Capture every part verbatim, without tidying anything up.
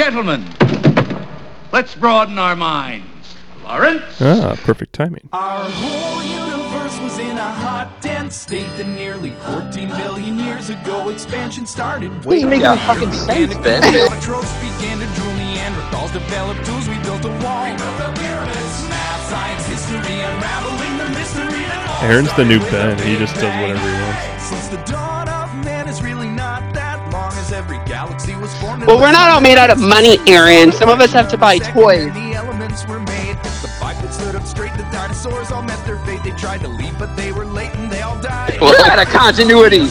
Gentlemen, let's broaden our minds. Lawrence? Ah, perfect timing. Our whole universe was in a hot, dense state that nearly fourteen billion years ago expansion started. This doesn't make any fucking sense, Ben. Tropes began to drool. Neanderthals developed tools. We built a wall. We built the pyramids. Math, science, history, unraveling the mystery that all started. Aaron's the new Ben. He just does whatever he wants. Since the dawn of man is really not that long as every galaxy was formed. Well, we're not all made out of money, Aaron. Some of us have to buy toys. The elements were made. The bipeds stood up straight. The dinosaurs all met their fate. They tried to leave, but they were late and they all died. We're out of continuity.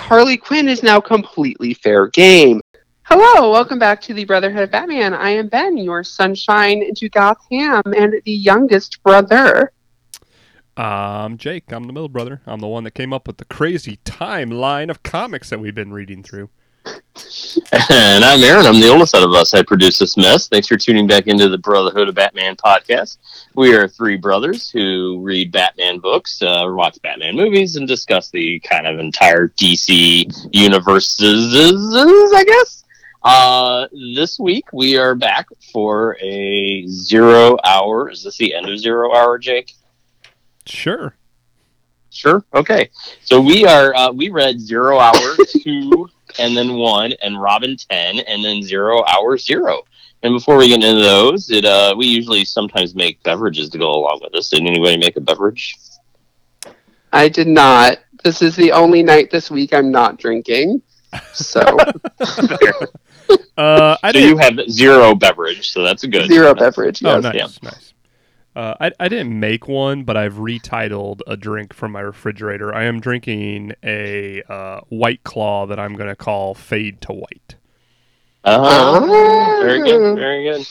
Harley Quinn is now completely fair game. Hello, welcome back to the Brotherhood of Batman. I am Ben, your sunshine to Gotham, and the youngest brother. I'm Jake. I'm the middle brother. I'm the one that came up with the crazy timeline of comics that we've been reading through. And I'm Aaron. I'm the oldest out of us. I produce this mess. Thanks for tuning back into the Brotherhood of Batman podcast. We are three brothers who read Batman books, uh, watch Batman movies, and discuss the kind of entire D C universes, I guess. Uh, this week, we are back for a Zero Hour. Is this the end of Zero Hour, Jake? Sure. Sure? Okay. So we are. Uh, we read Zero Hour two... and then one, and Robin ten, and then Zero Hour zero. And before we get into those, it uh, we usually sometimes make beverages to go along with this. Did anybody make a beverage? I did not. This is the only night this week I'm not drinking. So, uh, I so you have zero beverage, so that's a good. Zero beverage, yes. Oh, nice, yeah. nice. Uh, I, I didn't make one, but I've retitled a drink from my refrigerator. I am drinking a uh, White Claw that I'm going to call Fade to White. Oh, very good, very good.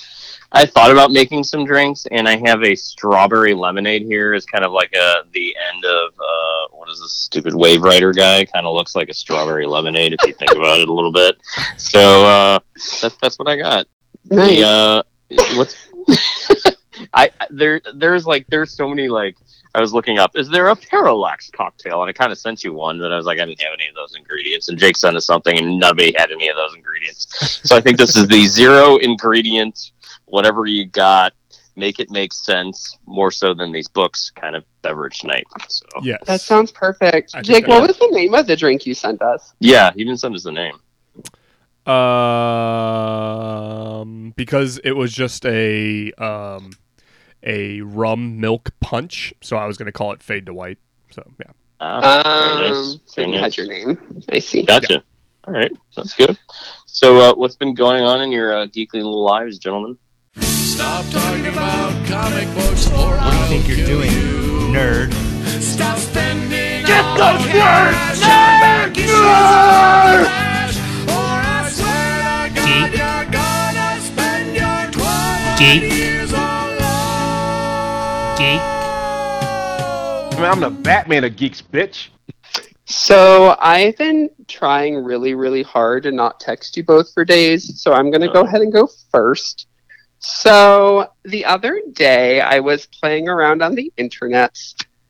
I thought about making some drinks, and I have a strawberry lemonade here. It's kind of like a, the end of, uh, what is this stupid Wave Rider guy? Kind of looks like a strawberry lemonade, if you think about it a little bit. So uh, that's, that's what I got. Nice. The, uh, what's... I there there's like there's so many like I was looking up, is there a Parallax cocktail? And I kind of sent you one that I was like, I didn't have any of those ingredients, and Jake sent us something and nobody had any of those ingredients. So I think this is the zero ingredient, whatever you got, make it make sense more so than these books kind of beverage night. So yes. That sounds perfect. Jake, what was the name of the drink you sent us? Yeah, you didn't send us the name. Um because it was just a um a rum milk punch, so I was going to call it Fade to White. So yeah. Uh, um, so you had your name. I see. Gotcha. Yeah. All right, that's good. So, uh, what's been going on in your uh, geekly little lives, gentlemen? Stop talking about comic books, or what do you think you're doing, you. nerd? Stop spending. Get those nerds! Nerd! Nerd! Nerd! Geek. Geek. I'm the Batman of geeks, bitch. So I've been trying really, really hard to not text you both for days, so I'm going to go ahead and go first. So the other day, I was playing around on the internet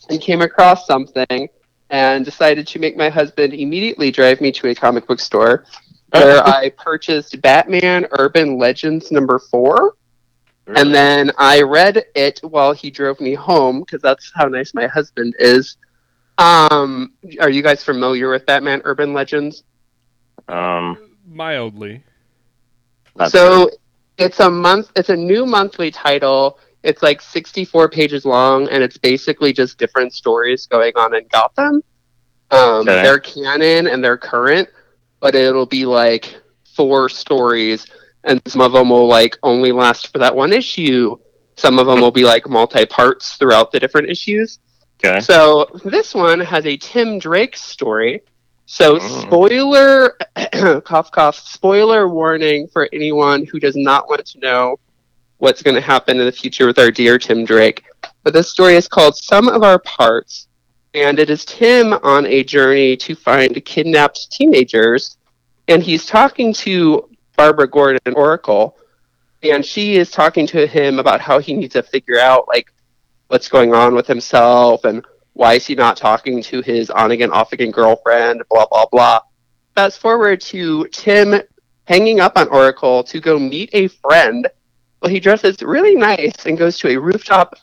and came across something and decided to make my husband immediately drive me to a comic book store where I purchased Batman Urban Legends number four. And then I read it while he drove me home, because that's how nice my husband is. Um, are you guys familiar with Batman Urban Legends? Um, mildly. So it's a month. It's a new monthly title. It's like sixty-four pages long, and it's basically just different stories going on in Gotham. Um, okay. They're canon and they're current, but it'll be like four stories. And some of them will, like, only last for that one issue. Some of them will be, like, multi-parts throughout the different issues. Okay. So this one has a Tim Drake story. So oh. spoiler, cough, cough, spoiler warning for anyone who does not want to know what's going to happen in the future with our dear Tim Drake. But this story is called Some of Our Parts. And it is Tim on a journey to find kidnapped teenagers. And he's talking to Barbara Gordon and Oracle, and she is talking to him about how he needs to figure out, like, what's going on with himself and Why is he not talking to his on-again, off-again girlfriend? Blah, blah, blah. Fast forward to Tim hanging up on Oracle to go meet a friend. Well, he dresses really nice and goes to a rooftop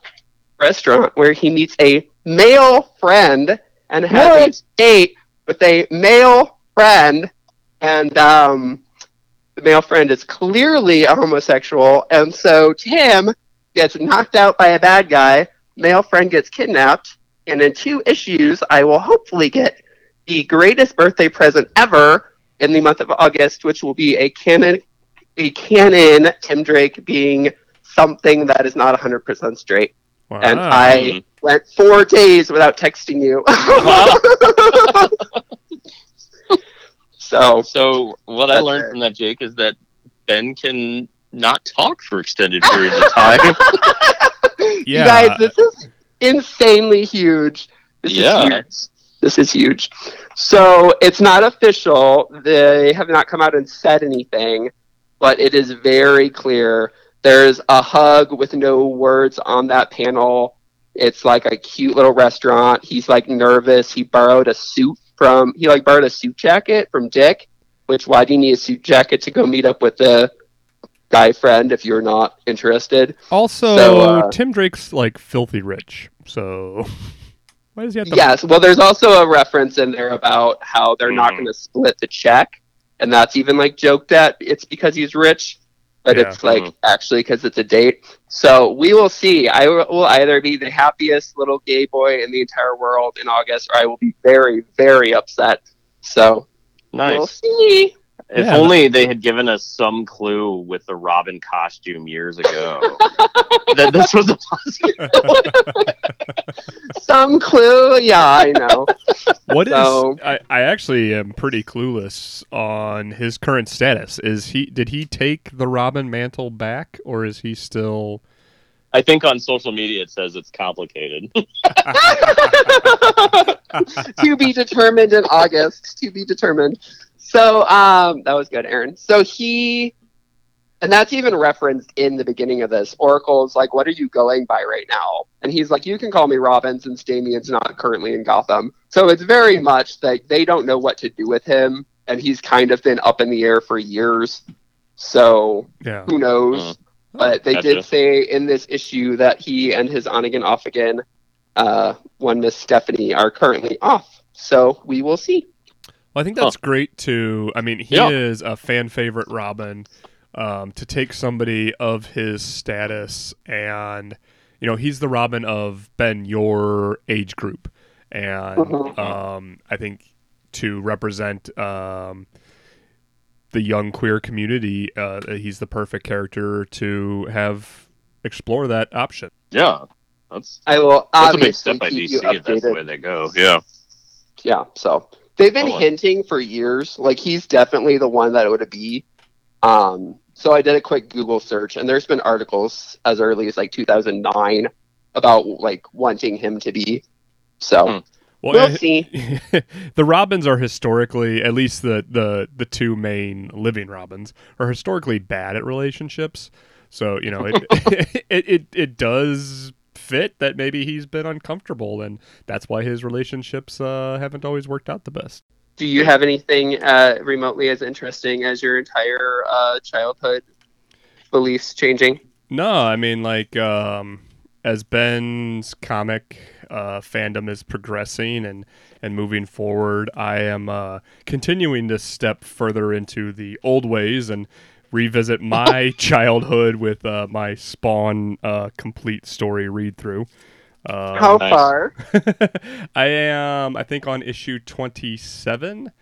restaurant where he meets a male friend and has what? a date with a male friend. And um, the male friend is clearly a homosexual. And so Tim gets knocked out by a bad guy. Male friend gets kidnapped. And in two issues, I will hopefully get the greatest birthday present ever in the month of August, which will be a canon, a canon Tim Drake being something that is not one hundred percent straight. Wow. And I went four days without texting you. Wow. so, so what I learned it. from that, Jake, is that Ben can not talk for extended periods of time. Yeah. You guys, this is... insanely huge. This yeah. is huge. This is huge. So it's not official. They have not come out and said anything, but it is very clear. There's a hug with no words on that panel. It's like a cute little restaurant. He's like nervous. He borrowed a suit from, he like borrowed a suit jacket from Dick, which why do you need a suit jacket to go meet up with the guy friend if you're not interested? Also, so, uh, Tim Drake's like filthy rich, so why does he have to? Yes, well, there's also a reference in there about how they're mm-hmm. not going to split the check, and that's even like joked at. It's because he's rich, but yeah. it's like mm-hmm. actually because it's a date. So we will see. I will either be the happiest little gay boy in the entire world in August, or I will be very, very upset. So nice. We'll see. If yeah. only they had given us some clue with the Robin costume years ago that this was a possibility. Some clue, yeah, I know. What so. is? I, I actually am pretty clueless on his current status. Is he? Did he take the Robin mantle back, or is he still? I think on social media it says it's complicated. To be determined in August. To be determined. So, um, that was good, Aaron. So he, and that's even referenced in the beginning of this. Oracle's like, what are you going by right now? And he's like, you can call me Robin since Damien's not currently in Gotham. So it's very much that they don't know what to do with him, and he's kind of been up in the air for years. So, yeah. who knows? Uh, but they did say in this issue that he and his on-again, off-again, uh, one Miss Stephanie are currently off. So we will see. Well, I think that's huh. great to, I mean, he yeah. is a fan favorite Robin, um, to take somebody of his status and, you know, he's the Robin of Ben, your age group. And mm-hmm. um, I think to represent um, the young queer community, uh, he's the perfect character to have explore that option. Yeah. That's, I will that's a big step by D C if that's the way they go. Yeah. Yeah. So. They've been hinting for years. Like, he's definitely the one that it would be. Um, so I did a quick Google search, and there's been articles as early as, like, two thousand nine about, like, wanting him to be. So, hmm. well, we'll I, see. The Robins are historically, at least the, the, the two main living Robins, are historically bad at relationships. So, you know, it it, it it does... fit that maybe he's been uncomfortable, and that's why his relationships uh, haven't always worked out the best. Do you have anything uh, remotely as interesting as your entire uh, childhood beliefs changing? No, I mean, like, um, as Ben's comic uh, fandom is progressing and, and moving forward, I am uh, continuing to step further into the old ways and revisit my childhood with uh, my Spawn uh, complete story read through. Um, How far? I am, I think, on issue twenty-seven,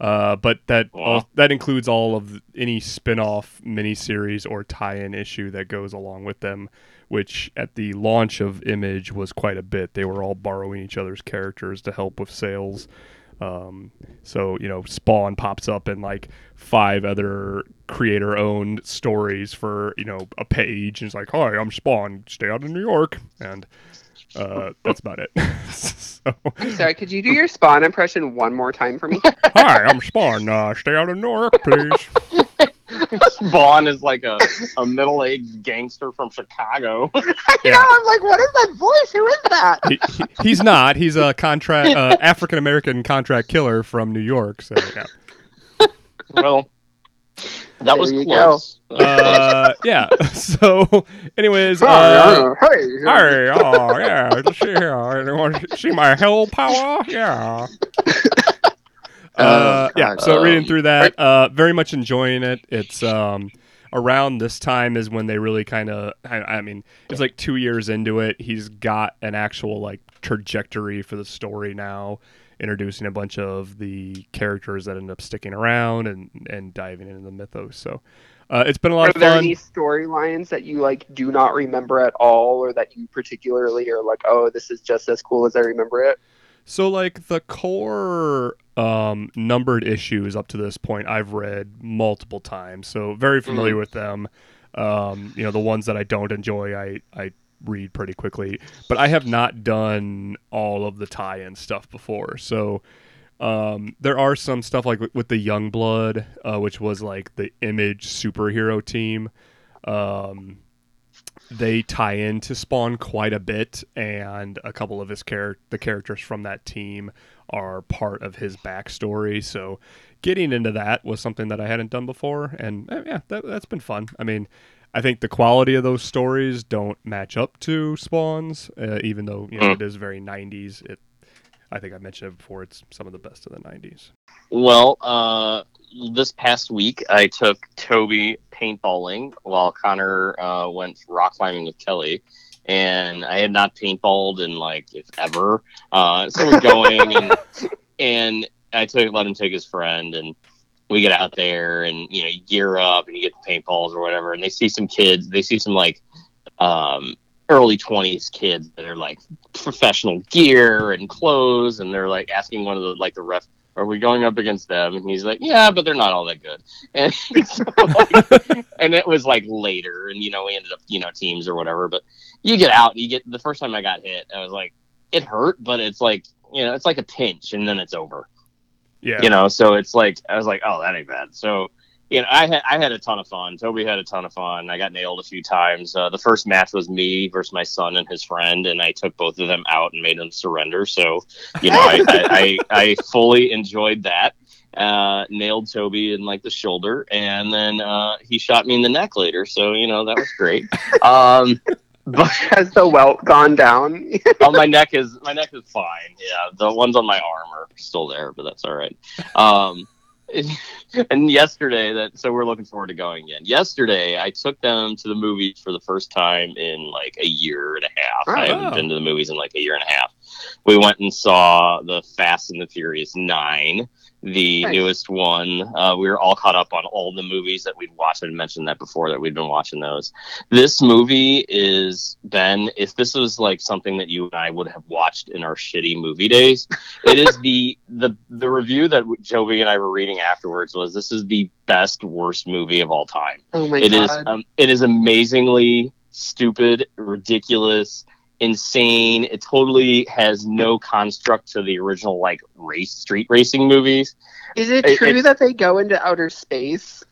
uh, but that wow. all, that includes all of any spin-off miniseries or tie-in issue that goes along with them, which at the launch of Image was quite a bit. They were all borrowing each other's characters to help with sales. Um, so, you know, Spawn pops up in like five other creator owned stories for, you know, a page. And it's like, hi, I'm Spawn. Stay out in New York. And, uh, that's about it. So, I'm sorry. Could you do your Spawn impression one more time for me? Hi, I'm Spawn. Uh, stay out in New York, please. Spawn is like a, a middle-aged gangster from Chicago. You yeah. know, I'm like, what is that voice? Who is that? He, he, he's not. He's a contract uh, African-American contract killer from New York. So, yeah. Well, that there was close. Uh, yeah. So, anyways. Uh, hey. Hey. Oh, yeah. She, uh, she my hell power? Yeah. Uh, yeah, so reading through that, uh, very much enjoying it. It's um, around this time is when they really kind of, I, I mean, it's like two years into it. He's got an actual like trajectory for the story now, introducing a bunch of the characters that end up sticking around and, and diving into the mythos. So uh, it's been a lot of fun. Are there any storylines that you like do not remember at all, or that you particularly are like, oh, this is just as cool as I remember it? So, like, the core um, numbered issues up to this point, I've read multiple times, so very familiar mm-hmm. with them. Um, you know, the ones that I don't enjoy, I, I read pretty quickly. But I have not done all of the tie-in stuff before. So, um, there are some stuff, like, with, with the Youngblood, uh, which was, like, the Image superhero team. Um, they tie into Spawn quite a bit, and a couple of his char- the characters from that team are part of his backstory. So getting into that was something that I hadn't done before, and uh, yeah, that, that's been fun. I mean, I think the quality of those stories don't match up to Spawn's, uh, even though you know, it is very nineties. It, I think I mentioned it before, it's some of the best of the nineties. Well, uh, this past week, I took Toby paintballing while Connor uh, went rock climbing with Kelly. And I had not paintballed in, like, if ever. Uh, so we're going, and, and I took let him take his friend, and we get out there, and, you know, you gear up, and you get the paintballs or whatever, and they see some kids. They see some, like, um, early twenties kids that are, like, professional gear and clothes, and they're, like, asking one of the, like, the ref, are we going up against them? And he's like, yeah, but they're not all that good. And, so, like, and it was like later, and, you know, we ended up, you know, teams or whatever, but you get out, you get, the first time I got hit, I was like, it hurt, but it's like, you know, it's like a pinch and then it's over. Yeah. You know, so it's like, I was like, oh, that ain't bad. So, you know, I had, I had a ton of fun. Toby had a ton of fun. I got nailed a few times. Uh, the first match was me versus my son and his friend, and I took both of them out and made them surrender. So, you know, I, I, I, I fully enjoyed that. Uh, nailed Toby in, like, the shoulder, and then uh, he shot me in the neck later. So, you know, that was great. Um, but has the welt gone down? Oh, my neck is my neck is fine. Yeah, the ones on my arm are still there, but that's all right. Um, and yesterday that so we're looking forward to going again. Yesterday I took them to the movies for the first time in like a year and a half. Oh, I haven't wow. been to the movies in like a year and a half. We went and saw the Fast and the Furious nine, the nice. newest one. Uh, we were all caught up on all the movies that we'd watched. I mentioned that before, that we'd been watching those. This movie is, Ben, if this was like something that you and I would have watched in our shitty movie days, it is the, the, the review that Joby and I were reading afterwards was, this is the best, worst movie of all time. Oh my it God. Is, um, it is amazingly stupid, ridiculous, insane. It totally has no construct to the original, like, race street racing movies. Is it true it, that they go into outer space?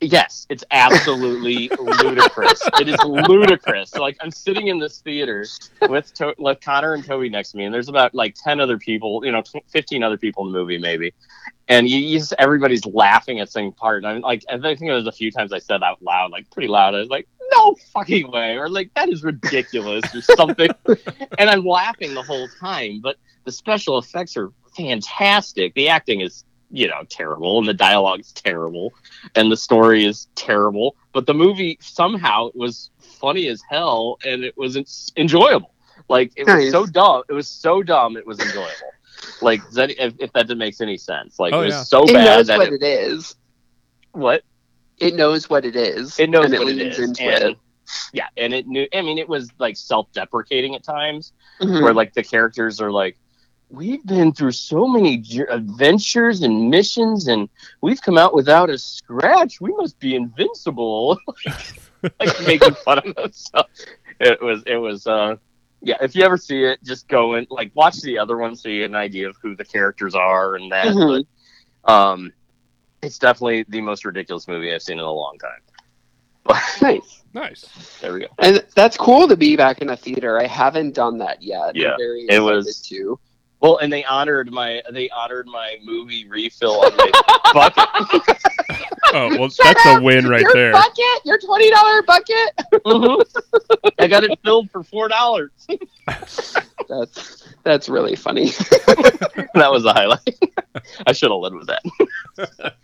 Yes, it's absolutely ludicrous. It is ludicrous. Like, I'm sitting in this theater with, to- with Connor and Toby next to me, and there's about like ten other people, you know, fifteen other people in the movie maybe, and you, you just, everybody's laughing at some part. And I'm like, I think there was a few times I said out loud, like pretty loud, I was like, no fucking way, or like, that is ridiculous, or something. And I'm laughing the whole time, but the special effects are fantastic. The acting is, you know, terrible, and the dialogue is terrible, and the story is terrible, but the movie somehow was funny as hell, and it was enjoyable. Like, it nice. was so dumb. It was so dumb, it was enjoyable. Like, that, if, if that makes any sense. Like, oh, it was yeah. so it bad. Knows that what it, it is. What? It knows what it is. It knows and what it, it is. And, it. Yeah, and it knew, I mean, it was, like, self-deprecating at times, mm-hmm. where, like, the characters are, like, we've been through so many adventures and missions, and we've come out without a scratch. We must be invincible. Like, making fun of themselves. It was, it was, uh, yeah, if you ever see it, just go and, like, watch the other one so you get an idea of who the characters are and that. Mm-hmm. But, um, It's definitely the most ridiculous movie I've seen in a long time. But nice. Nice. There we go. And that's cool to be back in a theater. I haven't done that yet. Yeah, I'm very excited it was too. Well, and they honored my they honored my movie refill on my bucket. Oh, well, Shut that's up. a win right your there. Your bucket, your twenty dollars bucket. Mm-hmm. I got it filled for four dollars. That's that's really funny. That was a highlight. I should have led with that.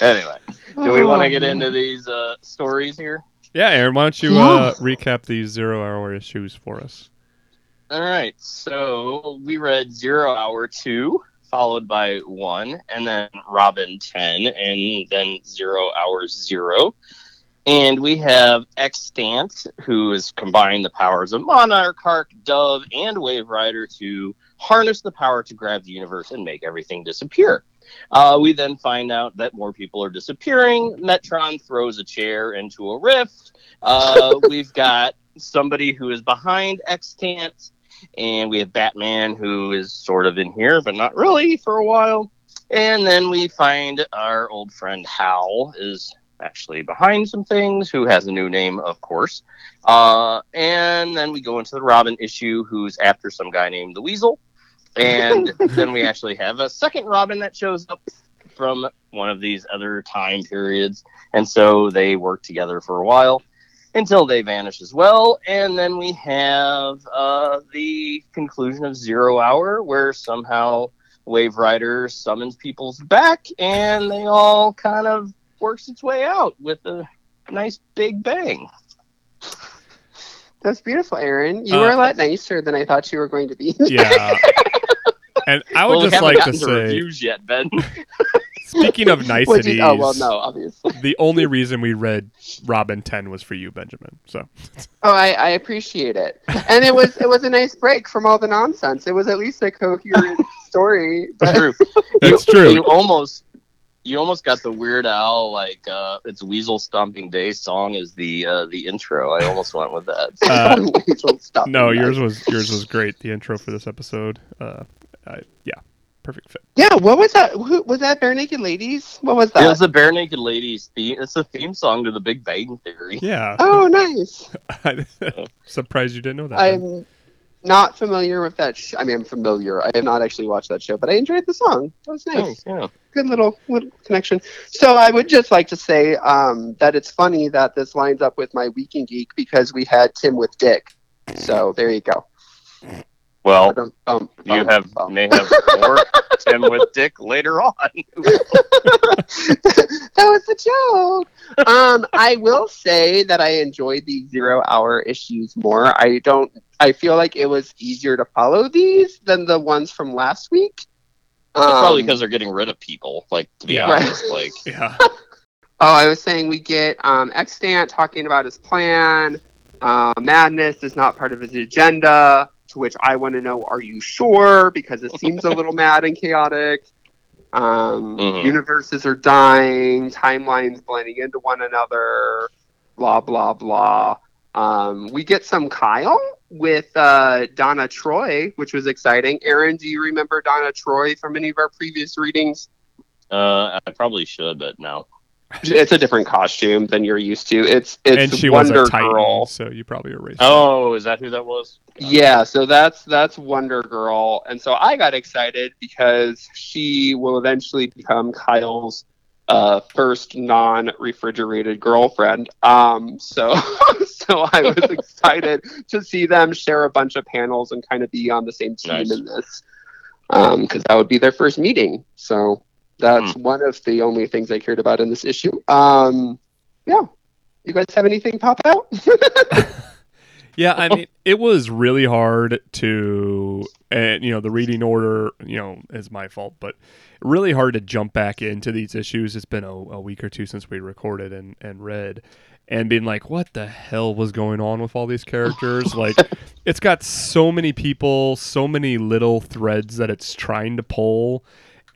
Anyway, do we want to get into these uh, stories here? Yeah, Aaron, why don't you uh, recap these Zero Hour issues for us? All right, so we read Zero Hour two, followed by one, and then Robin ten, and then Zero Hour zero. And we have Extant, who has combined the powers of Monarch, Hark, Dove, and Wave Rider to harness the power to grab the universe and make everything disappear. Uh, we then find out that more people are disappearing. Metron throws a chair into a rift. Uh, we've got somebody who is behind Extant. And we have Batman, who is sort of in here, but not really for a while. And then we find our old friend Hal is actually behind some things, who has a new name, of course. Uh, and then we go into the Robin issue, who's after some guy named the Weasel. And then we actually have a second Robin that shows up from one of these other time periods. And so they work together for a while, until they vanish as well. And then we have uh, the conclusion of Zero Hour, where somehow Wave Rider summons people back, and they all kind of works its way out with a nice big bang. That's beautiful, Aaron. You uh, were a lot nicer than I thought you were going to be. Yeah. And I would well, just like to, to say... reviews yet, Ben. Speaking of niceties, you, oh, well, no, obviously. The only reason we read Robin ten was for you, Benjamin. So, oh, I, I appreciate it, and it was it was a nice break from all the nonsense. It was at least a coherent story. But... That's true. That's you, true. You almost you almost got the Weird Al like uh, it's Weasel Stomping Day song as the uh, the intro. I almost went with that. So uh, Weasel Stomping no, yours Day. was yours was great. The intro for this episode, uh, I, yeah. Perfect fit. Yeah, what was that? Who, was that Bare Naked Ladies? What was that? It was the Bare Naked Ladies theme. It's the theme song to The Big Bang Theory. Yeah. Oh, nice. I'm surprised you didn't know that. I'm man. not familiar with that. Sh- I mean, I'm familiar. I have not actually watched that show, but I enjoyed the song. That was nice. Oh, yeah. Good little, little connection. So I would just like to say um, that it's funny that this lines up with my Week in Geek because we had Tim with Dick. So there you go. Well, um, um, you have um. may have more Tim with Dick later on. That was the joke. Um, I will say that I enjoyed the Zero Hour issues more. I don't. I feel like it was easier to follow these than the ones from last week. Um, That's probably because they're getting rid of people. Like to be yeah, honest, right. like yeah. Oh, I was saying we get um, Extant talking about his plan. Uh, madness is not part of his agenda. To which I want to know, are you sure? Because it seems a little mad and chaotic. Um, mm-hmm. Universes are dying. Timelines blending into one another. Blah, blah, blah. Um, we get some Kyle with uh, Donna Troy, which was exciting. Aaron, do you remember Donna Troy from any of our previous readings? Uh, I probably should, but no. It's a different costume than you're used to. It's it's and she Wonder was a Titan, Girl, so you probably erased. Oh, that. Is that who that was? God. Yeah, so that's that's Wonder Girl, and so I got excited because she will eventually become Kyle's uh, first non-refrigerated girlfriend. Um, so so I was excited to see them share a bunch of panels and kind of be on the same team nice. in this, because um, that would be their first meeting. So. That's hmm. one of the only things I cared about in this issue. Um, yeah. You guys have anything pop out? Yeah, I mean, it was really hard to, and you know, the reading order, you know, is my fault, but really hard to jump back into these issues. It's been a, a week or two since we recorded and, and read, and being like, what the hell was going on with all these characters? Like, it's got so many people, so many little threads that it's trying to pull.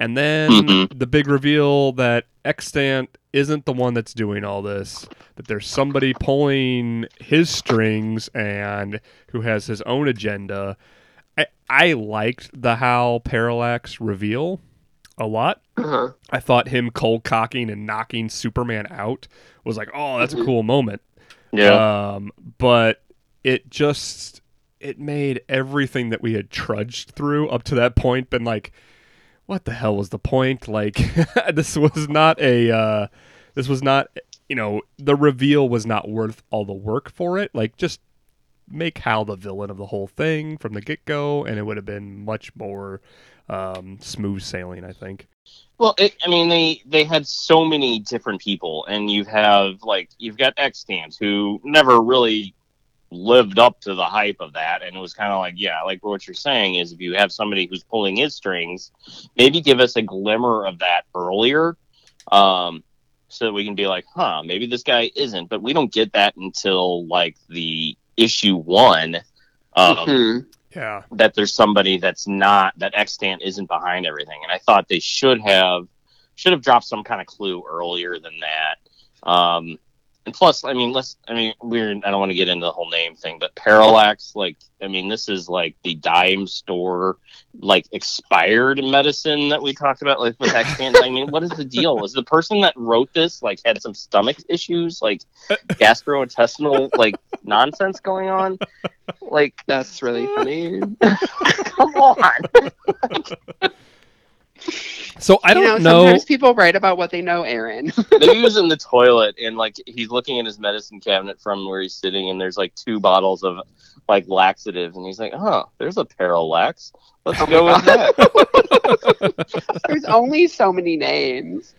And then mm-hmm. the big reveal that Extant isn't the one that's doing all this, that there's somebody pulling his strings and who has his own agenda. I, I liked the Hal Parallax reveal. a lot. Uh-huh. I thought him cold cocking and knocking Superman out was like, oh, that's mm-hmm. a cool moment. Yeah. Um, but it just, it made everything that we had trudged through up to that point been like, what the hell was the point? Like, this was not a, uh, this was not, you know, the reveal was not worth all the work for it. Like, just make Hal the villain of the whole thing from the get-go, and it would have been much more um, smooth sailing, I think. Well, it, I mean, they, they had so many different people, and you have, like, you've got Extant, who never really lived up to the hype of that, and it was kind of like, yeah, like what you're saying is if you have somebody who's pulling his strings, maybe give us a glimmer of that earlier, um, so that we can be like, huh, maybe this guy isn't, but we don't get that until, like, the issue one, um, mm-hmm. yeah, that there's somebody that's not, that Extant isn't behind everything. And I thought they should have, should have dropped some kind of clue earlier than that. Um, and plus, I mean, let's, I mean, we're, I don't want to get into the whole name thing, but Parallax, like, I mean, this is like the dime store, like expired medicine that we talked about, like with Extant. I mean, what is the deal? Was the person that wrote this, like, had some stomach issues, like gastrointestinal, like nonsense going on? Like, that's really funny. Come on. So I don't you know, know. Sometimes people write about what they know, Aaron. Maybe he was in the toilet and like he's looking in his medicine cabinet from where he's sitting, and there's like two bottles of like laxatives, and he's like, "Huh, there's a Parallax. Let's oh go with that." There's only so many names.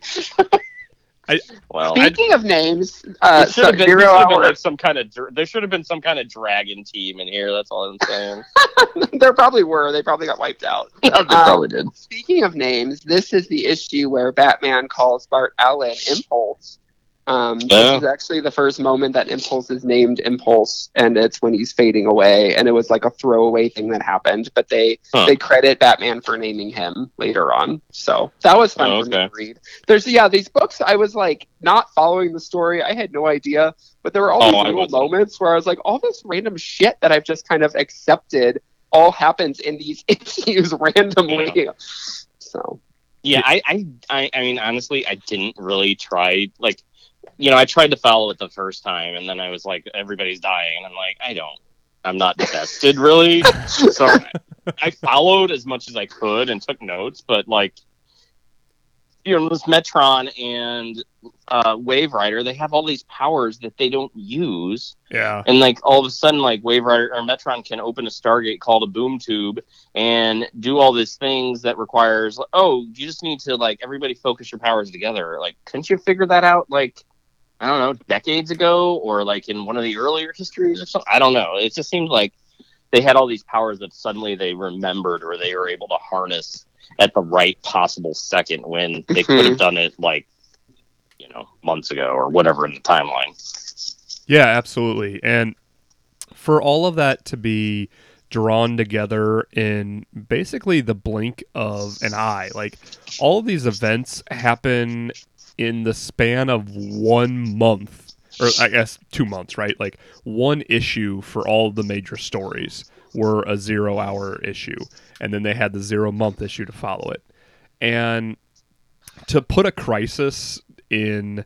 I, well, speaking I'd, of names, uh, should have been, Zero Hour. Been like some kind of there should have been some kind of dragon team in here. That's all I'm saying. There probably were. They probably got wiped out. They um, probably did. Speaking of names, this is the issue where Batman calls Bart Allen Impulse. Um, yeah. This is actually the first moment that Impulse is named Impulse, and it's when he's fading away. And it was like a throwaway thing that happened, but they huh. they credit Batman for naming him later on. So that was fun oh, for okay. me to read. There's yeah, these books I was like not following the story. I had no idea, but there were all these oh, little moments where I was like, all this random shit that I've just kind of accepted all happens in these issues randomly. Yeah. So yeah, I, I I I mean honestly, I didn't really try like. You know, I tried to follow it the first time, and then I was like, everybody's dying, and I'm like, I don't, I'm not invested, really. So I, I followed as much as I could and took notes, but, like, you know, this Metron and uh, Wave Rider, they have all these powers that they don't use. Yeah. And, like, all of a sudden, like, Wave Rider or Metron can open a Stargate called a boom tube and do all these things that requires, oh, you just need to, like, everybody focus your powers together. Like, couldn't you figure that out, like, I don't know, decades ago or like in one of the earlier histories or something? I don't know. It just seemed like they had all these powers that suddenly they remembered or they were able to harness at the right possible second when they mm-hmm. could have done it like, you know, months ago or whatever in the timeline. Yeah, absolutely. And for all of that to be drawn together in basically the blink of an eye, like all of these events happen in the span of one month, or I guess two months, right? Like one issue for all the major stories were a zero hour issue. And then they had the zero month issue to follow it. And to put a crisis in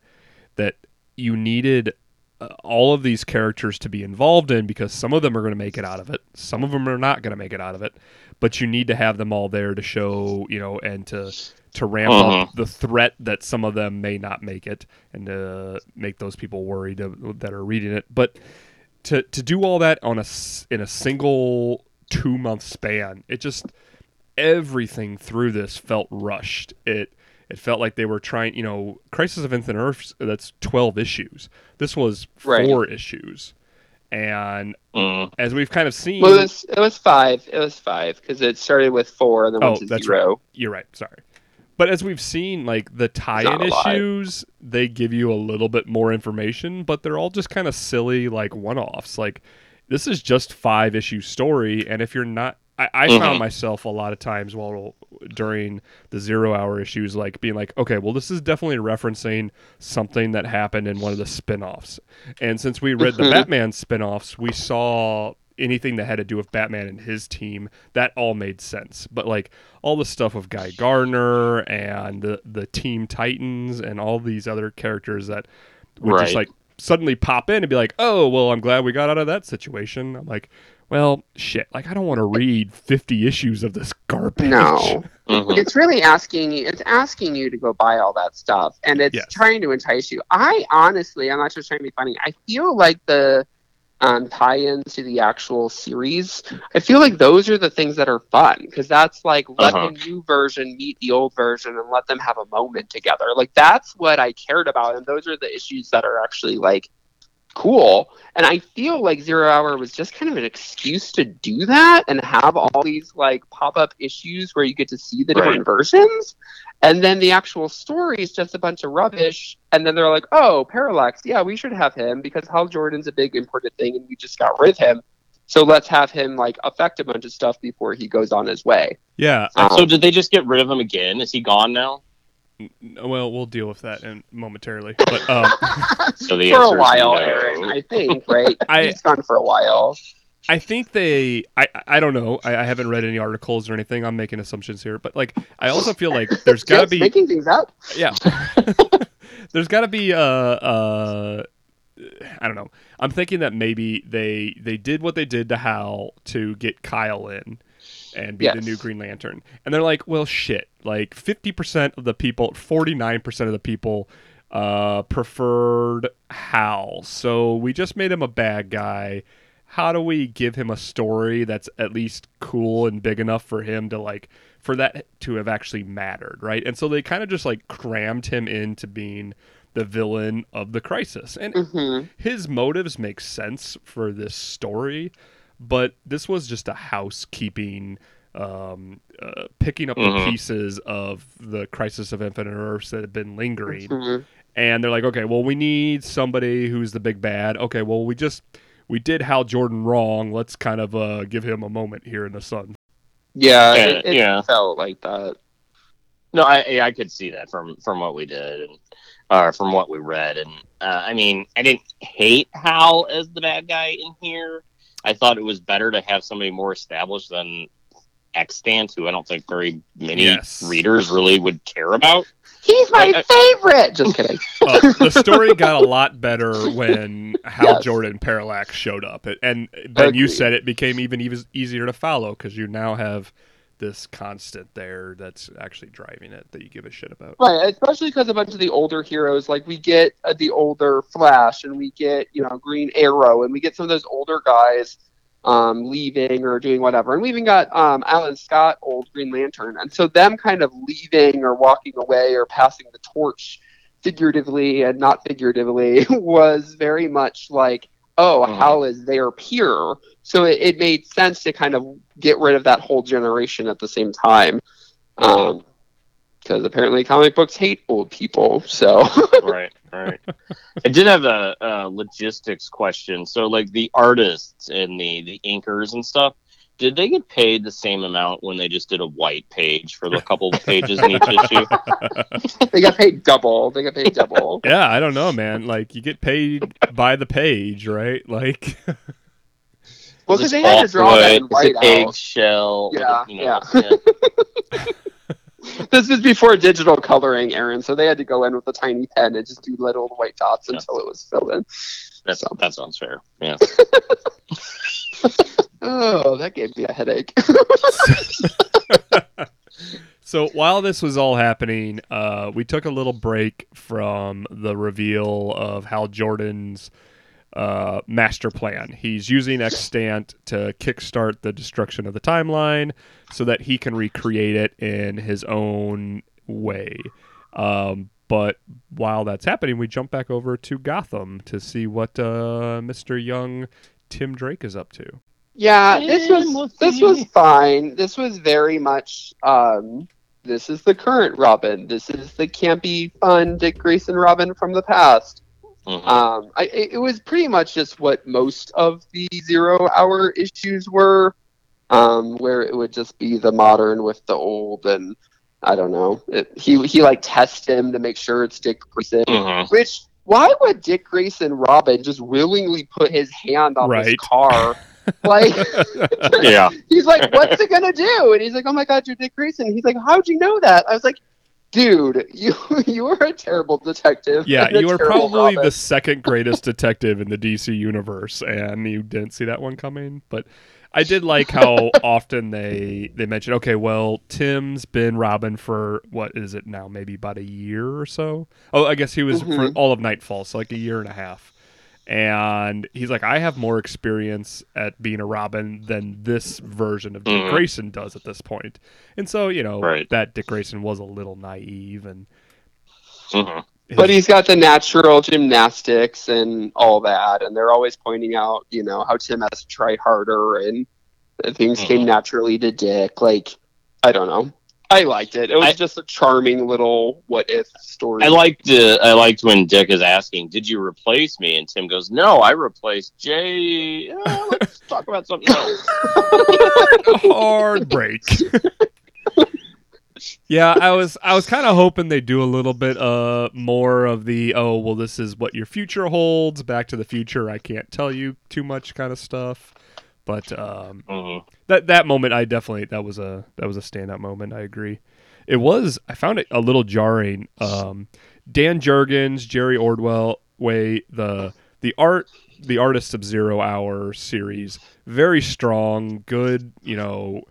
that you needed uh, all of these characters to be involved in, because some of them are going to make it out of it. Some of them are not going to make it out of it, but you need to have them all there to show, you know, and to, to ramp uh-huh. up the threat that some of them may not make it and to make those people worried that are reading it. But to to do all that on a, in a single two-month span, it just, everything through this felt rushed. It it felt like they were trying, you know, Crisis of Infinite Earths, that's twelve issues. This was four right. issues. And mm. as we've kind of seen... Well, it was, it was five. It was five, because it started with four and then oh, went to that's zero. Right. You're right, sorry. But as we've seen, like the tie-in issues, they give you a little bit more information, but they're all just kind of silly, like one-offs. Like this is just five issue story, and if you're not, I, I mm-hmm. found myself a lot of times while during the zero hour issues, like being like, okay, well, this is definitely referencing something that happened in one of the spinoffs, and since we read mm-hmm. the Batman spinoffs, we saw anything that had to do with Batman and his team, that all made sense. But like all the stuff of Guy Gardner and the, the Team Titans and all these other characters that would right. just like suddenly pop in and be like, oh, well, I'm glad we got out of that situation. I'm like, well, shit, like I don't want to read fifty issues of this garbage. No. Mm-hmm. It's really asking you, it's asking you to go buy all that stuff, and it's yes. trying to entice you. I honestly, I'm not just trying to be funny, I feel like the um, tie-ins to the actual series, I feel like those are the things that are fun, because that's like, let uh-huh. the new version meet the old version and let them have a moment together. Like, that's what I cared about, and those are the issues that are actually like cool. And I feel like Zero Hour was just kind of an excuse to do that and have all these like pop-up issues where you get to see the different right. versions, and then the actual story is just a bunch of rubbish, and then they're like, oh, Parallax, yeah, we should have him because Hal Jordan's a big important thing and we just got rid of him, so let's have him like affect a bunch of stuff before he goes on his way. Yeah. Um, so did they just get rid of him again? Is he gone now? Well, we'll deal with that in momentarily. But, um, so the for a while, no. Aaron, I think, right? I, He's gone for a while. I think they... I, I don't know. I, I haven't read any articles or anything. I'm making assumptions here. But, like, I also feel like there's got to be... making things up. Yeah. There's got to be... Uh, uh, I don't know. I'm thinking that maybe they they did what they did to Hal to get Kyle in and be yes. the new Green Lantern. And they're like, well, shit. Like, fifty percent of the people, forty-nine percent of the people uh, preferred Hal. So we just made him a bad guy. How do we give him a story that's at least cool and big enough for him to, like, for that to have actually mattered, right? And so they kind of just, like, crammed him into being the villain of the crisis. And mm-hmm. his motives make sense for this story, but this was just a housekeeping, um, uh, picking up mm-hmm. the pieces of the Crisis of Infinite Earths that had been lingering. Mm-hmm. And they're like, okay, well, we need somebody who's the big bad. Okay, well, we just, we did Hal Jordan wrong. Let's kind of uh, give him a moment here in the sun. Yeah, yeah it, it yeah. felt like that. No, I I could see that from, from what we did, and uh, from what we read. And uh, I mean, I didn't hate Hal as the bad guy in here. I thought it was better to have somebody more established than Extant, who I don't think very many yes. readers really would care about. He's my I, favorite! I, Just kidding. Uh, the story got a lot better when Hal yes. Jordan Parallax showed up. And then you said it became even e- easier to follow, because you now have this constant there that's actually driving it that you give a shit about. Right, especially because a bunch of the older heroes, like we get uh, the older Flash, and we get, you know, Green Arrow, and we get some of those older guys um, leaving or doing whatever. And we even got um, Alan Scott, old Green Lantern. And so them kind of leaving or walking away or passing the torch figuratively and not figuratively was very much like, oh, mm-hmm. Hal is their peer. So it, it made sense to kind of get rid of that whole generation at the same time. Um, because apparently comic books hate old people, so... right, right. I did have a, a logistics question. So, like, the artists and the, the inkers and stuff, did they get paid the same amount when they just did a white page for a couple of pages in each issue? They got paid double. They got paid double. Yeah, I don't know, man. Like, you get paid by the page, right? Like... well, because they had to draw that in white out. Eggshell. Yeah, you know, yeah. yeah. This is before digital coloring, Aaron, so they had to go in with a tiny pen and just do little white dots yeah. until it was filled in. That's, so. That sounds fair, yeah. Oh, that gave me a headache. So while this was all happening, uh, we took a little break from the reveal of Hal Jordan's uh master plan. He's using Extant to kickstart the destruction of the timeline so that he can recreate it in his own way. Um but while that's happening, we jump back over to Gotham to see what uh Mister Young Tim Drake is up to. Yeah, this was this was fine. This was very much um this is the current Robin. This is the campy, fun Dick Grayson Robin from the past. Mm-hmm. Um, I, it was pretty much just what most of the Zero Hour issues were, um, where it would just be the modern with the old, and I don't know. It, he he like tests him to make sure it's Dick Grayson. Mm-hmm. Which, why would Dick Grayson Robin just willingly put his hand on right. his car Like, yeah. He's like, what's it gonna do? And he's like, oh my God, you're Dick Grayson. He's like, how'd you know that? I was like, dude, you you are a terrible detective. Yeah, you are probably Robin. The second greatest detective in the D C universe, and you didn't see that one coming. But I did like how often they they mentioned, okay, well, Tim's been Robin for, what is it now, maybe about a year or so? Oh, I guess he was mm-hmm. for all of Nightfall, so like a year and a half. And he's like, I have more experience at being a Robin than this version of Dick mm. Grayson does at this point. And so, you know, right. that Dick Grayson was a little naive. and mm-hmm. his... But he's got the natural gymnastics and all that. And they're always pointing out, you know, how Tim has to try harder and things mm-hmm. came naturally to Dick. Like, I don't know. I liked it. It was I, just a charming little what-if story. I liked uh, I liked when Dick is asking, did you replace me? And Tim goes, no, I replaced Jay. Oh, let's talk about something else. Hard break. Yeah, I was I was kind of hoping they do a little bit uh, more of the, oh, well, this is what your future holds, Back to the Future, I can't tell you too much kind of stuff. But um, uh-huh. that that moment, I definitely that was a that was a standout moment. I agree. It was. I found it a little jarring. Um, Dan Jurgens, Jerry Ordwell, way the the art the artists of Zero Hour series, very strong, good. You know,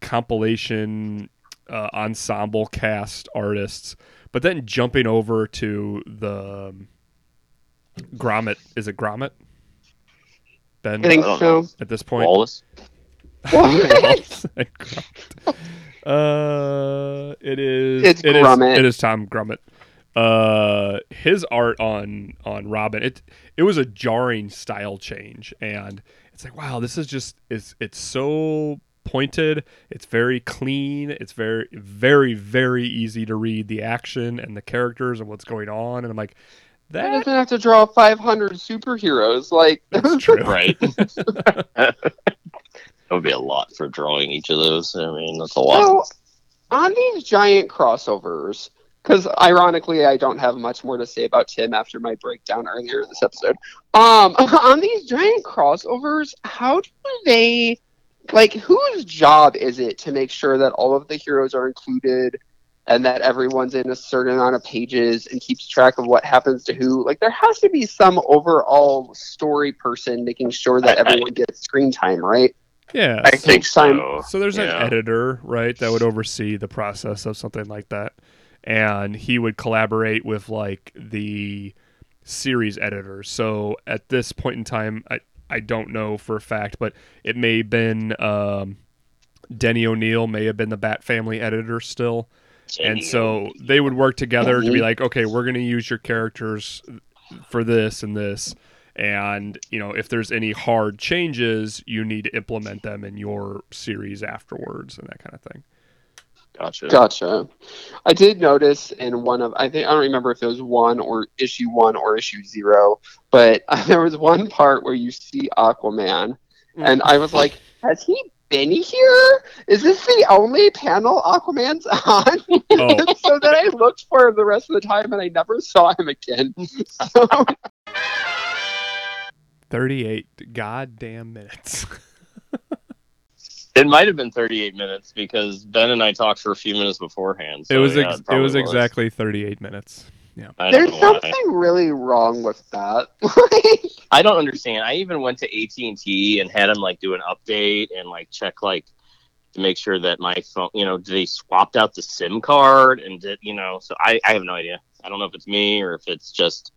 compilation uh, ensemble cast artists. But then jumping over to the um, Gromit. Is it Gromit? Ben, I think I so. At this point, Wallace. Wallace. uh, it is. It's it Gromit. Is, it is Tom Grummet. Uh, his art on on Robin. It it was a jarring style change, and it's like, wow, this is just it's it's so pointed. It's very clean. It's very very very easy to read the action and the characters and what's going on. And I'm like. That doesn't have to draw five hundred superheroes. Like that's true, right? That would be a lot for drawing each of those. I mean, that's a lot. So, on these giant crossovers, because ironically, I don't have much more to say about Tim after my breakdown earlier in this episode. Um, on these giant crossovers, how do they, like, whose job is it to make sure that all of the heroes are included? And that everyone's in a certain amount of pages and keeps track of what happens to who. Like, there has to be some overall story person making sure that I, everyone I, gets screen time, right? Yeah. I think so. So there's yeah. an editor, right, that would oversee the process of something like that. And he would collaborate with, like, the series editor. So at this point in time, I, I don't know for a fact, but it may have been um, Denny O'Neil may have been the Bat Family editor still. And so they would work together to be like, okay, we're going to use your characters for this and this. And, you know, if there's any hard changes, you need to implement them in your series afterwards and that kind of thing. Gotcha. Gotcha. I did notice in one of, I think, I don't remember if it was one or issue one or issue zero, but there was one part where you see Aquaman. And I was like, has he been here? Is this the only panel Aquaman's on? Oh. So then I looked for him the rest of the time and I never saw him again. So... thirty-eight goddamn minutes. It might have been thirty-eight minutes because Ben and I talked for a few minutes beforehand. So it was yeah, ex- it, it was, was exactly thirty-eight minutes. Yeah. There's something why. really wrong with that. I don't understand. I even went to A T and T and had them like do an update and like check like to make sure that my phone, you know, they swapped out the SIM card and did, you know, so I, I have no idea. I don't know if it's me or if it's just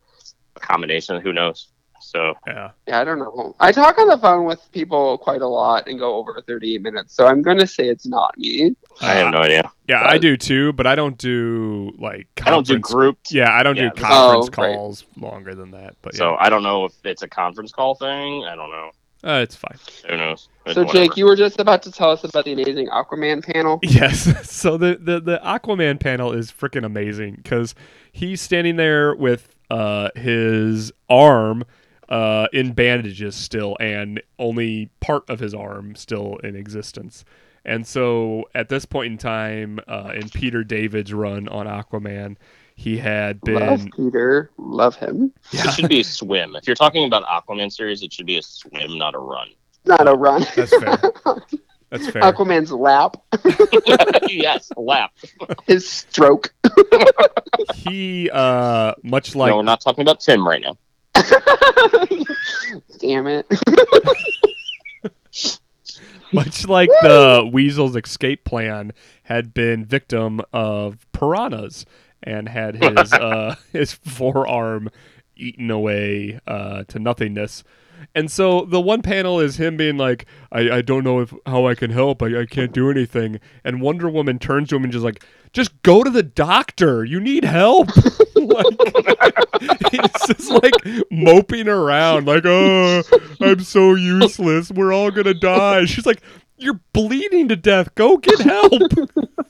a combination. Who knows? So yeah. yeah, I don't know. I talk on the phone with people quite a lot and go over thirty-eight minutes, so I'm going to say it's not me. I have no idea. Yeah, but... I do too, but I don't do like conference... I don't do group. Yeah, I don't yeah, do conference oh, calls right. longer than that. But yeah. So I don't know if it's a conference call thing. I don't know. Uh, it's fine. Who knows? It's so whatever. Jake, you were just about to tell us about the amazing Aquaman panel. Yes. So the the, the Aquaman panel is freaking amazing because he's standing there with uh, his arm. Uh, in bandages still, and only part of his arm still in existence. And so at this point in time, uh, in Peter David's run on Aquaman, he had been... Love Peter. Love him. Yeah. It should be a swim. If you're talking about Aquaman series, it should be a swim, not a run. not a run. That's fair. That's fair. Aquaman's lap. Yes, lap. His stroke. He, uh, much like... No, we're not talking about Tim right now. Damn it. Much like the Weasel's escape plan, had been victim of piranhas and had his uh, his forearm eaten away uh, to nothingness. And so the one panel is him being like, I, I don't know if how I can help. I, I can't do anything. And Wonder Woman turns to him and just like, just go to the doctor. You need help. Like, he's just like moping around like, oh, I'm so useless. We're all going to die. She's like, you're bleeding to death. Go get help.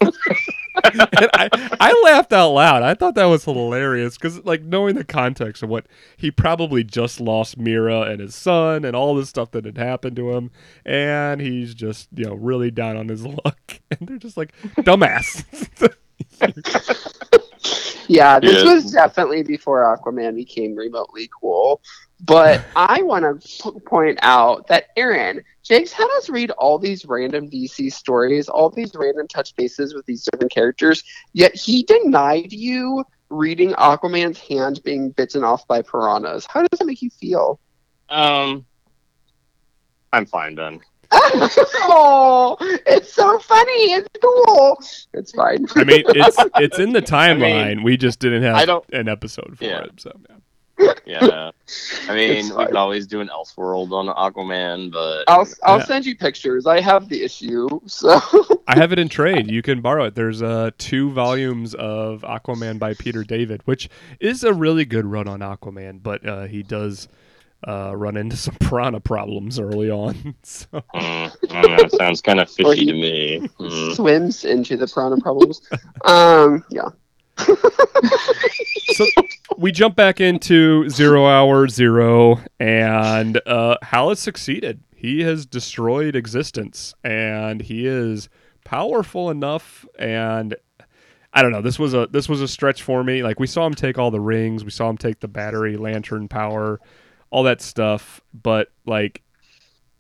And I, I laughed out loud. I thought that was hilarious because, like, knowing the context of what he probably just lost Mira and his son and all this stuff that had happened to him, and he's just, you know, really down on his luck. And they're just like, dumbass. Yeah, this yeah. was definitely before Aquaman became remotely cool. But I want to p- point out that Aaron, Jake's had us read all these random D C stories, all these random touch bases with these different characters, yet he denied you reading Aquaman's hand being bitten off by piranhas. How does that make you feel? Um, I'm fine, Ben. Oh, it's so funny. It's cool. It's fine. I mean, it's it's in the timeline. I mean, we just didn't have an episode for yeah. it, so yeah. Yeah, I mean, we could always do an Elseworld on Aquaman, but I'll I'll yeah. send you pictures. I have the issue, so I have it in trade. You can borrow it. There's uh two volumes of Aquaman by Peter David, which is a really good run on Aquaman, but uh, he does uh, run into some piranha problems early on. So mm, I don't know, it sounds kind of fishy to me. Mm. Swims into the piranha problems. um, yeah. So we jump back into Zero Hour Zero, and uh, Hal has succeeded. He has destroyed existence, and he is powerful enough. And I don't know. This was a this was a stretch for me. Like, we saw him take all the rings, we saw him take the battery, lantern power, all that stuff. But like,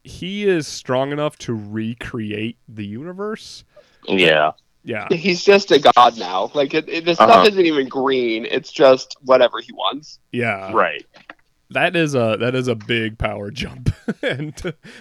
he is strong enough to recreate the universe. Yeah. Yeah, he's just a god now. Like, it, it, this uh-huh. stuff isn't even green. It's just whatever he wants. Yeah, right. That is a that is a big power jump, and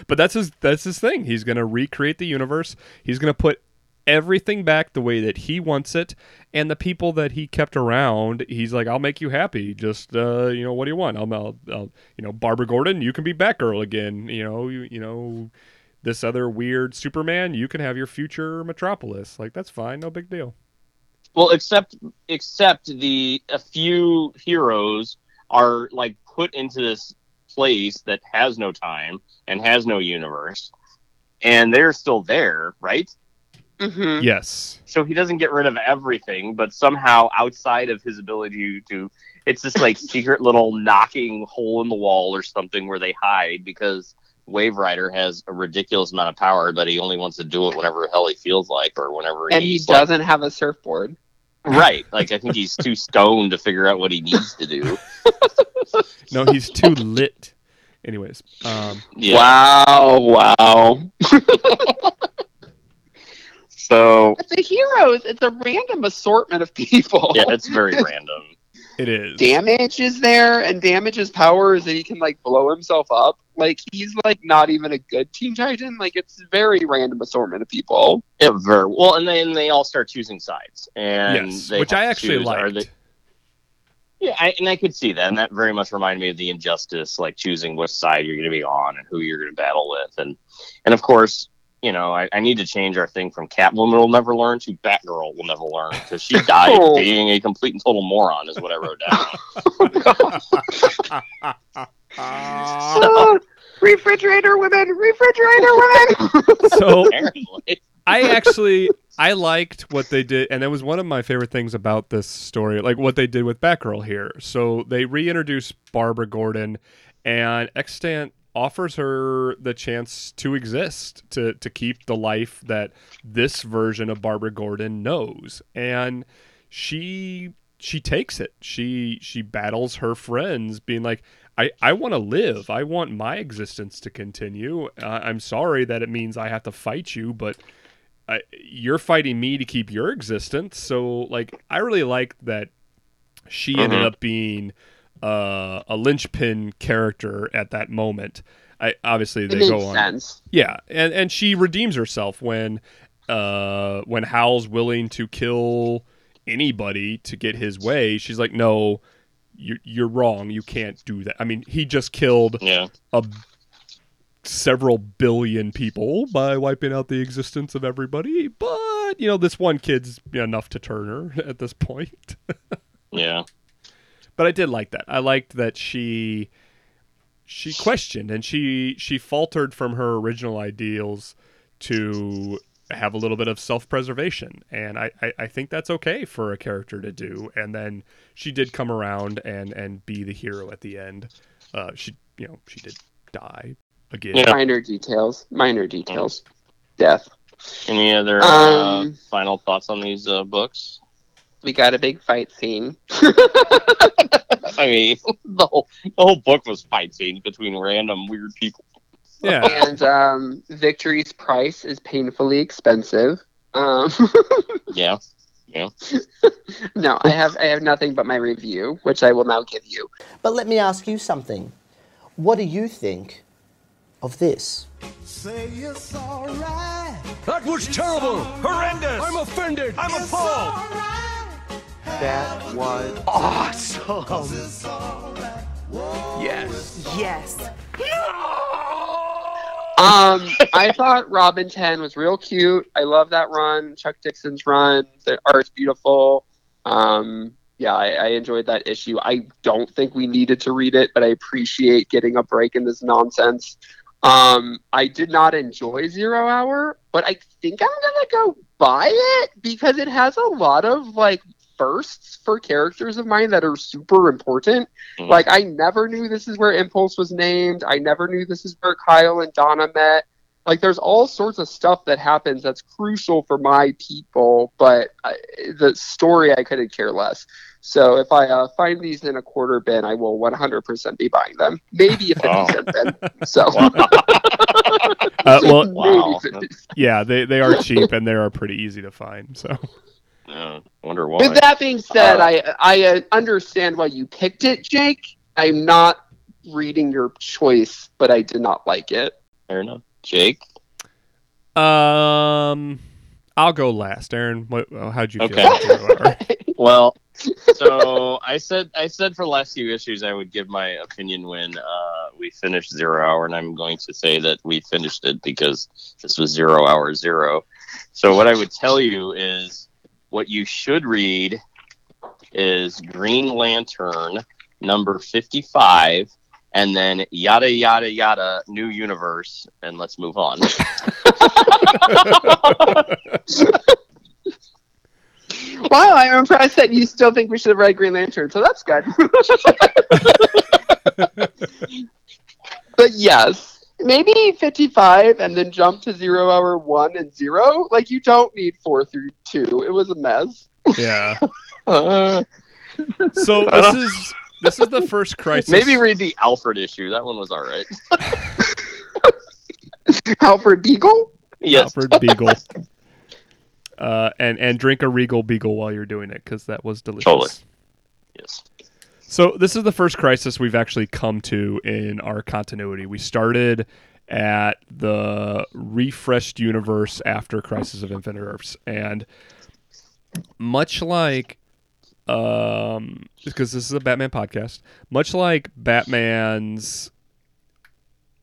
but that's his that's his thing. He's gonna recreate the universe. He's gonna put everything back the way that he wants it, and the people that he kept around, he's like, I'll make you happy. Just uh, you know, what do you want? I'll, I'll, I'll you know, Barbara Gordon, you can be Batgirl again. You know, you you know. This other weird Superman, you can have your future Metropolis. Like, that's fine, no big deal. Well, except except the a few heroes are like put into this place that has no time and has no universe, and they're still there, right? Mm-hmm. Yes. So he doesn't get rid of everything, but somehow outside of his ability to, it's this like secret little knocking hole in the wall or something where they hide because Wave Rider has a ridiculous amount of power, but he only wants to do it whenever the hell he feels like, or whenever. And he doesn't like, have a surfboard, right? Like, I think he's too stoned to figure out what he needs to do. No, he's too lit. Anyways, um, yeah. wow, wow. So the heroes, it's a random assortment of people. Yeah, it's very random. It is. Damage is there, and Damage's power is that he can, like, blow himself up. Like, he's, like, not even a good Teen Titan. Like, it's a very random assortment of people. Yeah, very well, and then they all start choosing sides. And yes, they which I actually liked. They... Yeah, I, and I could see that, and that very much reminded me of the Injustice, like, choosing which side you're going to be on and who you're going to battle with. And, and of course... You know, I, I need to change our thing from Catwoman will never learn to Batgirl will never learn, because she died oh. being a complete and total moron, is what I wrote down. uh, so, refrigerator women, refrigerator women. So I actually I liked what they did, and that was one of my favorite things about this story, like what they did with Batgirl here. So they reintroduced Barbara Gordon, and Extant offers her the chance to exist, to to keep the life that this version of Barbara Gordon knows, and she she takes it. She she battles her friends, being like, I, I want to live. I want my existence to continue. Uh, I'm sorry that it means I have to fight you, but I, you're fighting me to keep your existence. So, like, I really like that she mm-hmm. ended up being uh, a linchpin character at that moment. I obviously they it makes go on. Sense. Yeah, and and she redeems herself when uh, when Hal's willing to kill anybody to get his way. She's like, no. You're, you're wrong. You can't do that. I mean, he just killed yeah. a, several billion people by wiping out the existence of everybody. But, you know, this one kid's enough to turn her at this point. yeah. But I did like that. I liked that she she questioned and she, she faltered from her original ideals to have a little bit of self-preservation, and I, I, I think that's okay for a character to do. And then she did come around and, and be the hero at the end. Uh, she, you know, she did die again. Yeah. Minor details, minor details, death. Any other um, uh, final thoughts on these uh, books? We got a big fight scene. I mean, the whole the whole book was fight scenes between random weird people. Yeah, and um, victory's price is painfully expensive. Um, yeah, yeah. No, I have I have nothing but my review, which I will now give you. But let me ask you something. What do you think of this? Say it's all right. That was it's terrible, right. Horrendous. I'm offended. I'm it's appalled. Right. That was awesome. Right. Whoa, yes. Yes. No. Um, I thought Robin ten was real cute. I love that run. Chuck Dixon's run. The art's beautiful. Um, yeah, I, I enjoyed that issue. I don't think we needed to read it, but I appreciate getting a break in this nonsense. Um, I did not enjoy Zero Hour, but I think I'm going to go buy it because it has a lot of, like, bursts for characters of mine that are super important. Mm-hmm. Like, I never knew this is where Impulse was named. I never knew this is where Kyle and Donna met. Like, there's all sorts of stuff that happens that's crucial for my people, but I, the story I couldn't care less. So if I uh, find these in a quarter bin, I will one hundred percent be buying them. Maybe a fifty cent bin. So. Wow. uh, well, wow. Yeah, they, they are cheap and they are pretty easy to find, so. I wonder why. With that being said, uh, I I understand why you picked it, Jake. I'm not reading your choice, but I did not like it. Fair enough, Jake. Um, I'll go last, Aaron. What, how'd you okay. feel? Well, so I said I said for the last few issues I would give my opinion when uh, we finished Zero Hour, and I'm going to say that we finished it because this was Zero Hour Zero. So what I would tell you is. What you should read is Green Lantern number fifty-five, and then yada, yada, yada, New Universe, and let's move on. Wow, I'm impressed that you still think we should have read Green Lantern, so that's good. But yes. Maybe fifty-five and then jump to Zero Hour one and zero. Like, you don't need four through two. It was a mess. Yeah. uh, so this is this is the first Crisis. Maybe read the Alfred issue. That one was all right. Alfred Beagle? Yes. Alfred Beagle. Uh, and, and drink a Regal Beagle while you're doing it, because that was delicious. Totally. Yes. So this is the first Crisis we've actually come to in our continuity. We started at the refreshed universe after Crisis of Infinite Earths. And much like, um, just because this is a Batman podcast, much like Batman's,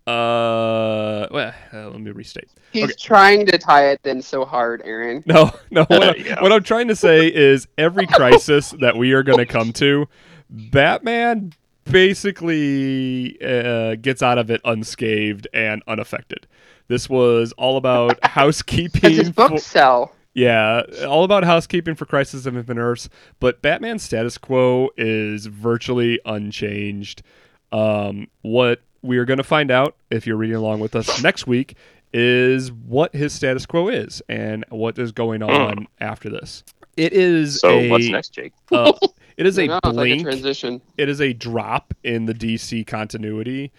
uh, well, uh, let me restate. He's okay. trying to tie it in so hard, Aaron. No, no. What, yeah. I, what I'm trying to say is every Crisis that we are going to come to, Batman basically uh, gets out of it unscathed and unaffected. This was all about housekeeping. His book for, sell. Yeah, all about housekeeping for Crisis of Infinite Earths. But Batman's status quo is virtually unchanged. Um, what we are going to find out, if you're reading along with us next week, is what his status quo is and what is going on mm. after this. It is. So a, what's next, Jake? Uh, it is a no, blink. Like a transition. It is a drop in the D C continuity,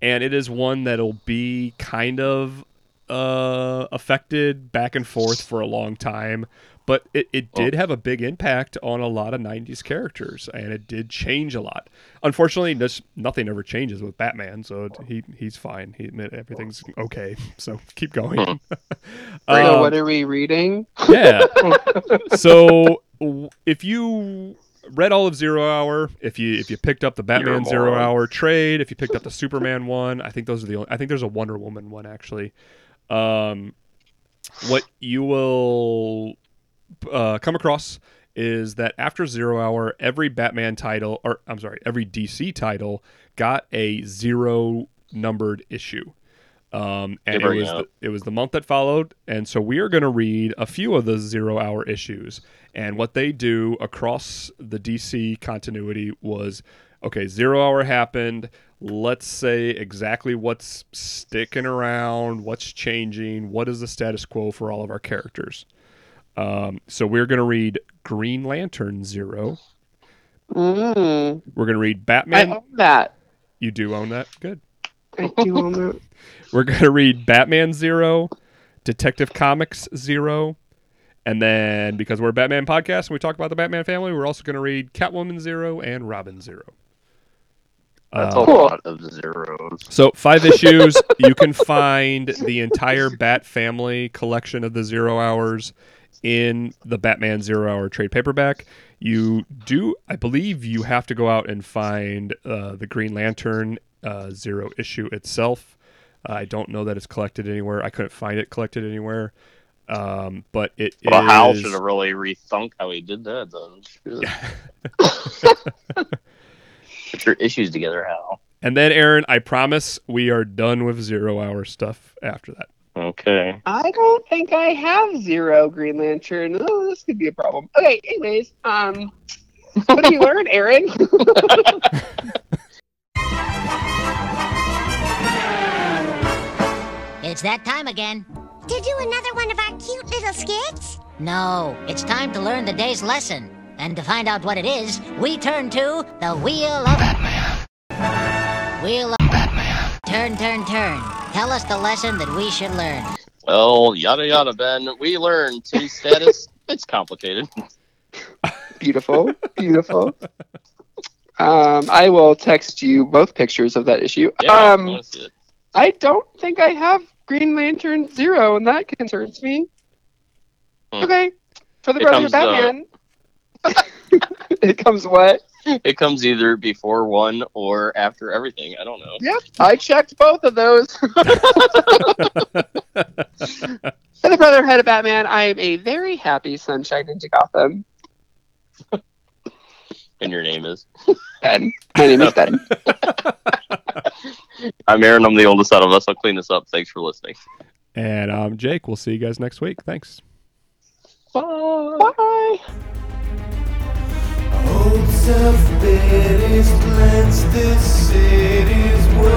and it is one that'll be kind of uh, affected back and forth for a long time. But it, it did oh. have a big impact on a lot of nineties characters, and it did change a lot. Unfortunately, this, nothing ever changes with Batman, so it, he he's fine. He everything's okay. So keep going. um, so what are we reading? Yeah. So if you read all of Zero Hour, if you if you picked up the Batman Zero Hour trade, if you picked up the Superman one, I think those are the only, I think there's a Wonder Woman one actually. Um, what you will Uh, come across is that after Zero Hour, every Batman title, or I'm sorry, every D C title got a zero numbered issue. Um, and it was, the, it was the month that followed. And so we are going to read a few of the Zero Hour issues. And what they do across the D C continuity was, okay, Zero Hour happened. Let's say exactly what's sticking around, what's changing, what is the status quo for all of our characters. Um, so we're going to read Green Lantern Zero. Mm. We're going to read Batman. I own that. You do own that? Good. I do own that. We're going to read Batman Zero, Detective Comics Zero, and then because we're a Batman podcast and we talk about the Batman family, we're also going to read Catwoman Zero and Robin Zero. That's um, a lot of zeros. So five issues. You can find the entire Bat family collection of the Zero Hours in the Batman Zero Hour trade paperback. You do, I believe you have to go out and find uh, the Green Lantern uh, Zero issue itself. Uh, I don't know that it's collected anywhere. I couldn't find it collected anywhere. Um, but it well, is... Well, Hal should have really rethunk how he did that, though. Put your issues together, Hal. And then, Aaron, I promise we are done with Zero Hour stuff after that. Okay. I don't think I have Zero Green Lantern. Oh, this could be a problem. Okay, anyways, um, what do you learn, Aaron? It's that time again. To do another one of our cute little skits? No, it's time to learn the day's lesson. And to find out what it is, we turn to the Wheel of Batman. Wheel of Batman. Turn, turn, turn. Tell us the lesson that we should learn. Well, yada, yada, Ben. We learned to status. It's complicated. Beautiful. Beautiful. um, I will text you both pictures of that issue. Yeah, um, I want to see it. I don't think I have Green Lantern Zero, and that concerns me. Hmm. Okay. For the Brotherhood of Batman. Uh, It comes what? It comes either before one or after everything. I don't know. Yep, I checked both of those. For the Brotherhood of Batman, I am a very happy sunshine into Gotham. And your name is? Ben. My name is Ben. I'm Aaron. I'm the oldest out of us. I'll clean this up. Thanks for listening. And I'm Jake. We'll see you guys next week. Thanks. Bye. Bye. Of bitterness cleanse this city's world.